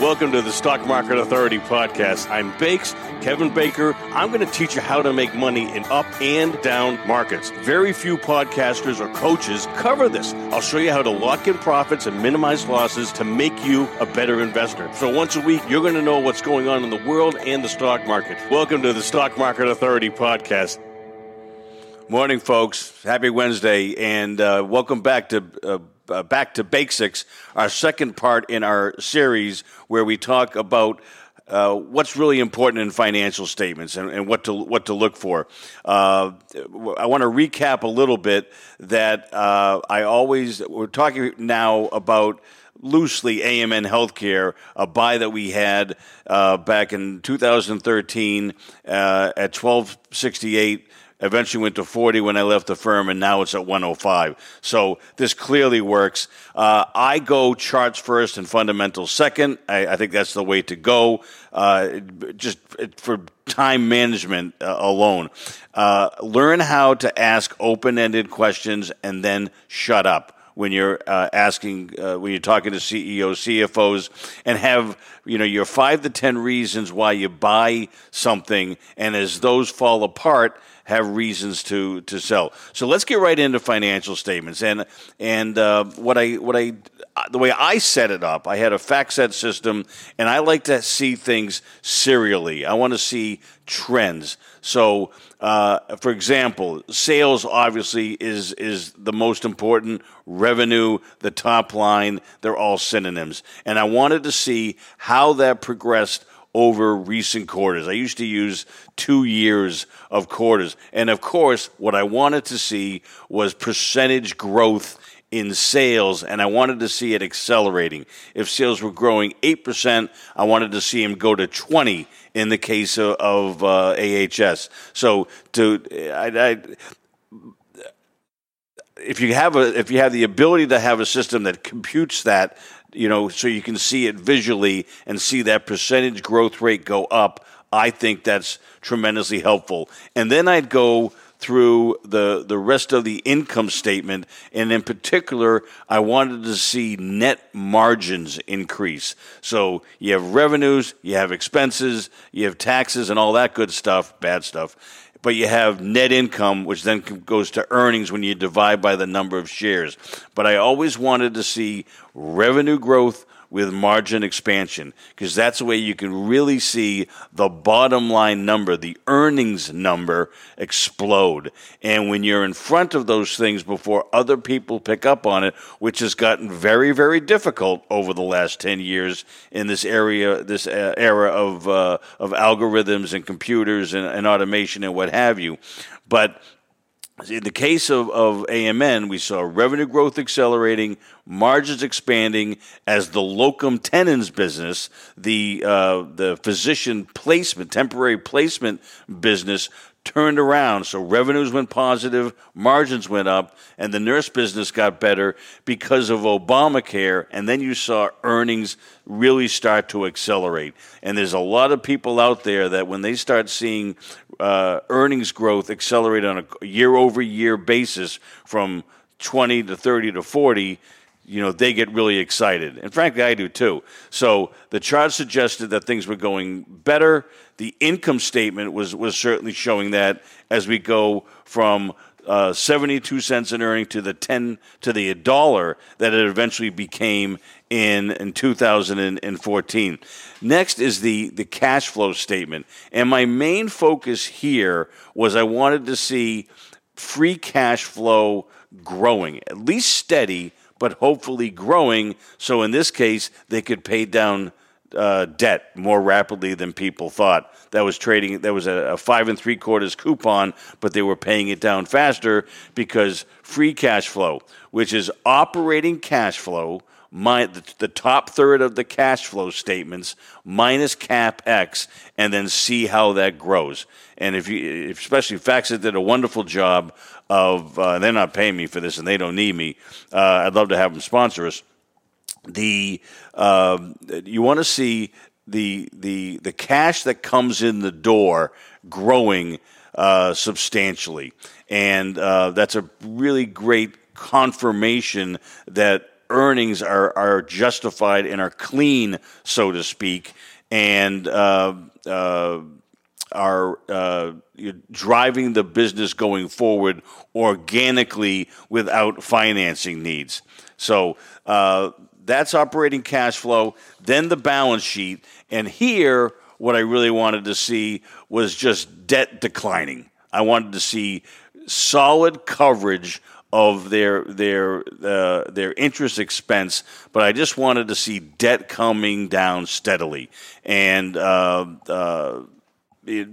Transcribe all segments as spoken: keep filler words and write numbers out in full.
Welcome to the Stock Market Authority Podcast. I'm Bakes, Kevin Baker. I'm going to teach you how to make money in up and down markets. Very few podcasters or coaches cover this. I'll show you how to lock in profits and minimize losses to make you a better investor. So once a week, you're going to know what's going on in the world and the stock market. Welcome to the Stock Market Authority Podcast. Morning, folks. Happy Wednesday, and uh, welcome back to uh, Uh, back to Basics, our second part in our series where we talk about uh, what's really important in financial statements and, and what to what to look for. Uh, I want to recap a little bit that uh, I always we're talking now about loosely A M N Healthcare, a buy that we had uh, back in two thousand thirteen uh, at twelve sixty-eight. Eventually went to forty when I left the firm, and now it's at one oh five. So this clearly works. Uh, I go charts first and fundamentals second. I, I think that's the way to go, uh, just for time management uh, alone. Uh, learn how to ask open-ended questions and then shut up when you're uh, asking, uh, when you're talking to C E Os, C F Os, and have, you know, your five to ten reasons why you buy something, and as those fall apart, have reasons to, to sell. So let's get right into financial statements. And and uh, what I what I the way I set it up, I had a FactSet system, and I like to see things serially. I want to see trends. So, uh, for example, sales obviously is is the most important. Revenue, the top line, they're all synonyms. And I wanted to see how that progressed over recent quarters. I used to use two years of quarters. And of course, what I wanted to see was percentage growth in sales, and I wanted to see it accelerating. If sales were growing eight percent, I wanted to see them go to twenty in the case of, of uh, A H S. So to, I, I if you have a if you have the ability to have a system that computes that, you know, so you can see it visually and see that percentage growth rate go up, I think that's tremendously helpful. And then I'd go through the, the rest of the income statement, and in particular, I wanted to see net margins increase. So you have revenues, you have expenses, you have taxes and all that good stuff, bad stuff. But you have net income, which then goes to earnings when you divide by the number of shares. But I always wanted to see revenue growth with margin expansion, because that's the way you can really see the bottom line number, the earnings number, explode. And when you're in front of those things before other people pick up on it, which has gotten very, very difficult over the last ten years in this area, this uh, era of uh, of algorithms and computers and, and automation and what have you. But in the case of, of A M N, we saw revenue growth accelerating, margins expanding as the locum tenens business, the uh, the physician placement, temporary placement business turned around. So revenues went positive, margins went up, and the nurse business got better because of Obamacare. And then you saw earnings really start to accelerate. And there's a lot of people out there that when they start seeing Uh, earnings growth accelerate on a year-over-year basis from twenty to thirty to forty, you know, they get really excited. And frankly, I do too. So the chart suggested that things were going better. The income statement was, was certainly showing that as we go from uh, seventy-two cents in earning to the ten to the dollar that it eventually became in, in two thousand fourteen. Next is the, the cash flow statement. And my main focus here was I wanted to see free cash flow growing, at least steady, but hopefully growing. So in this case, they could pay down Uh, debt more rapidly than people thought. That was trading. That was a, a five and three quarters coupon, but they were paying it down faster because free cash flow, which is operating cash flow, my, the, the top third of the cash flow statements minus CapEx, and then see how that grows. And if you, especially FactSet did a wonderful job of. Uh, they're not paying me for this, and they don't need me. Uh, I'd love to have them sponsor us. The uh, you want to see the the the cash that comes in the door growing uh, substantially. And uh, that's a really great confirmation that earnings are, are justified and are clean, so to speak, and uh, uh, are uh, driving the business going forward organically without financing needs. So uh, that's operating cash flow, then the balance sheet. And here, what I really wanted to see was just debt declining. I wanted to see solid coverage of their their uh, their interest expense, but I just wanted to see debt coming down steadily, and uh, uh, it,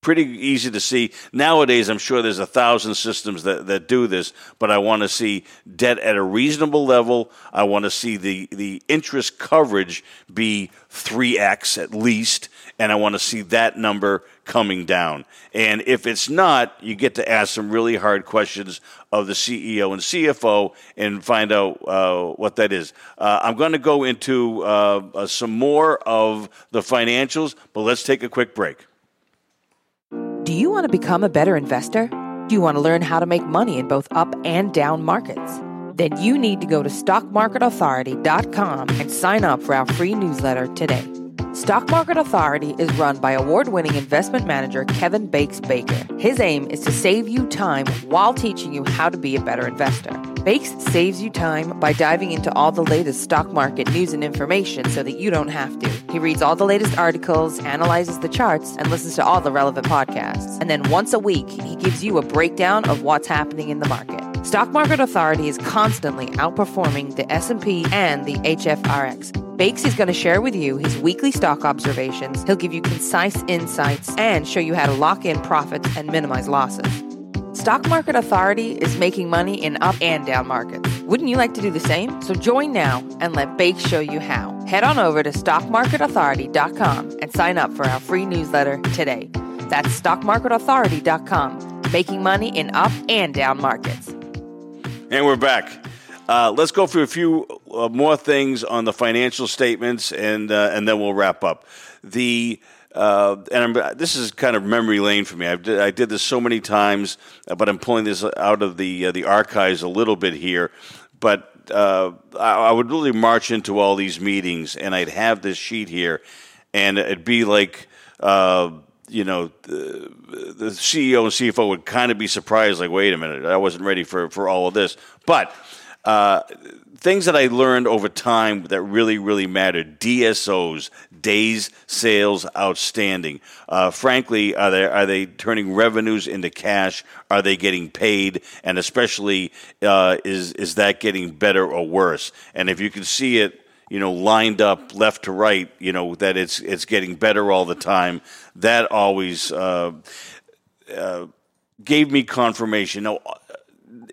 pretty easy to see nowadays. I'm sure there's a thousand systems that, that do this, but I want to see debt at a reasonable level. I want to see the the interest coverage be three x at least, and I want to see that number coming down. And if it's not, you get to ask some really hard questions of the C E O and C F O and find out uh, what that is. Uh, I'm going to go into uh, uh, some more of the financials, but let's take a quick break. Do you want to become a better investor? Do you want to learn how to make money in both up and down markets? Then you need to go to stock market authority dot com and sign up for our free newsletter today. Stock Market Authority is run by award-winning investment manager Kevin Bakes Baker. His aim is to save you time while teaching you how to be a better investor. Bakes saves you time by diving into all the latest stock market news and information so that you don't have to. He reads all the latest articles, analyzes the charts, and listens to all the relevant podcasts. And then once a week, he gives you a breakdown of what's happening in the market. Stock Market Authority is constantly outperforming the S and P and the H F R X. Bakes is going to share with you his weekly stock observations. He'll give you concise insights and show you how to lock in profits and minimize losses. Stock Market Authority is making money in up and down markets. Wouldn't you like to do the same? So join now and let Bakes show you how. Head on over to stock market authority dot com and sign up for our free newsletter today. That's stock market authority dot com, making money in up and down markets. And we're back. Uh, let's go through a few uh, more things on the financial statements, and uh, and then we'll wrap up. The uh, and I'm, this is kind of memory lane for me. I've did, I did this so many times, uh, but I'm pulling this out of the uh, the archives a little bit here. But uh, I, I would really march into all these meetings, and I'd have this sheet here, and it'd be like. Uh, You know, the, the C E O and C F O would kind of be surprised, like, wait a minute, I wasn't ready for, for all of this. But uh, things that I learned over time that really, really mattered, D S Os, days sales outstanding. Uh, frankly, are they, are they turning revenues into cash? Are they getting paid? And especially, uh, is, is that getting better or worse? And if you can see it, you know, lined up left to right, you know, that it's it's getting better all the time. That always uh, uh, gave me confirmation. Now,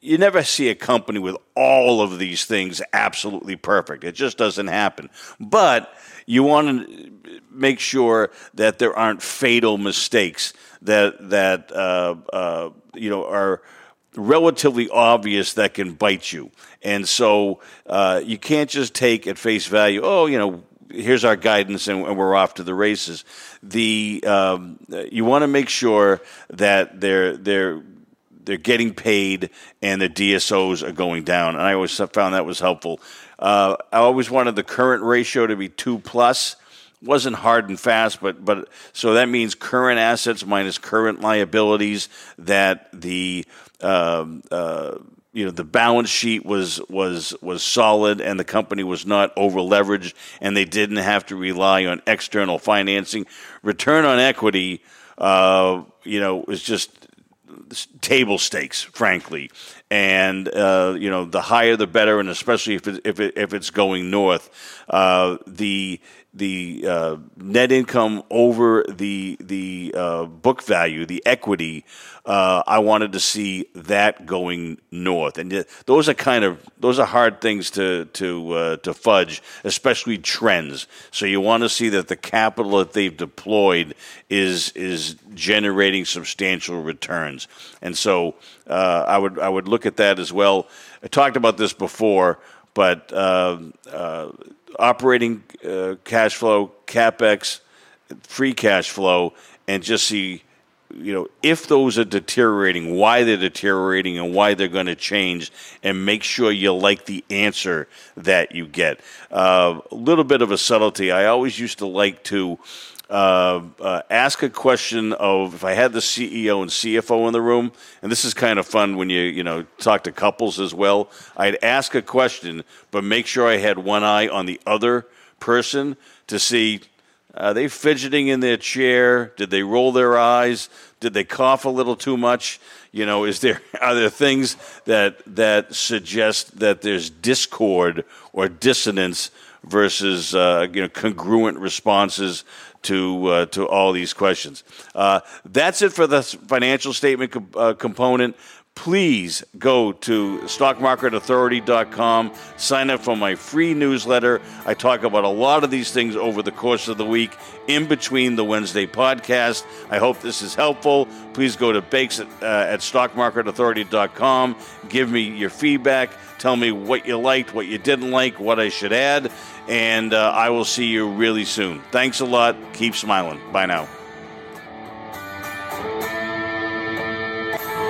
you never see a company with all of these things absolutely perfect. It just doesn't happen. But you want to make sure that there aren't fatal mistakes that, that uh, uh, you know, are relatively obvious that can bite you. And so uh, you can't just take at face value, oh, you know, here's our guidance and, and we're off to the races. The um, you want to make sure that they're they're they're getting paid and the D S Os are going down. And I always found that was helpful. Uh, I always wanted the current ratio to be two plus. Wasn't hard and fast, but but so that means current assets minus current liabilities. That the uh, uh, you know the balance sheet was was was solid, and the company was not over leveraged, and they didn't have to rely on external financing. Return on equity, uh, you know, was just table stakes, frankly. And uh, you know, the higher the better, and especially if it, if it, if it's going north, uh, the the uh, net income over the the uh, book value, the equity. Uh, I wanted to see that going north, and those are kind of those are hard things to to uh, to fudge, especially trends. So you want to see that the capital that they've deployed is is generating substantial returns, and so uh, I would I would look at that as well. I talked about this before, but. Uh, uh, Operating uh, cash flow, CapEx, free cash flow, and just see you know, if those are deteriorating, why they're deteriorating and why they're going to change, and make sure you like the answer that you get. A uh, little bit of a subtlety. I always used to like to uh, uh, ask a question of, if I had the C E O and C F O in the room, and this is kind of fun when you, you know, talk to couples as well, I'd ask a question, but make sure I had one eye on the other person to see, are they fidgeting in their chair? Did they roll their eyes? Did they cough a little too much? You know, is there are there things that that suggest that there's discord or dissonance versus uh, you know, congruent responses to uh, to all these questions? Uh, that's it for the financial statement comp- uh, component. Please go to stock market authority dot com, sign up for my free newsletter. I talk about a lot of these things over the course of the week in between the Wednesday podcast. I hope this is helpful. Please go to bakes at, uh, at stock market authority dot com. Give me your feedback. Tell me what you liked, what you didn't like, what I should add, and uh, I will see you really soon. Thanks a lot. Keep smiling. Bye now.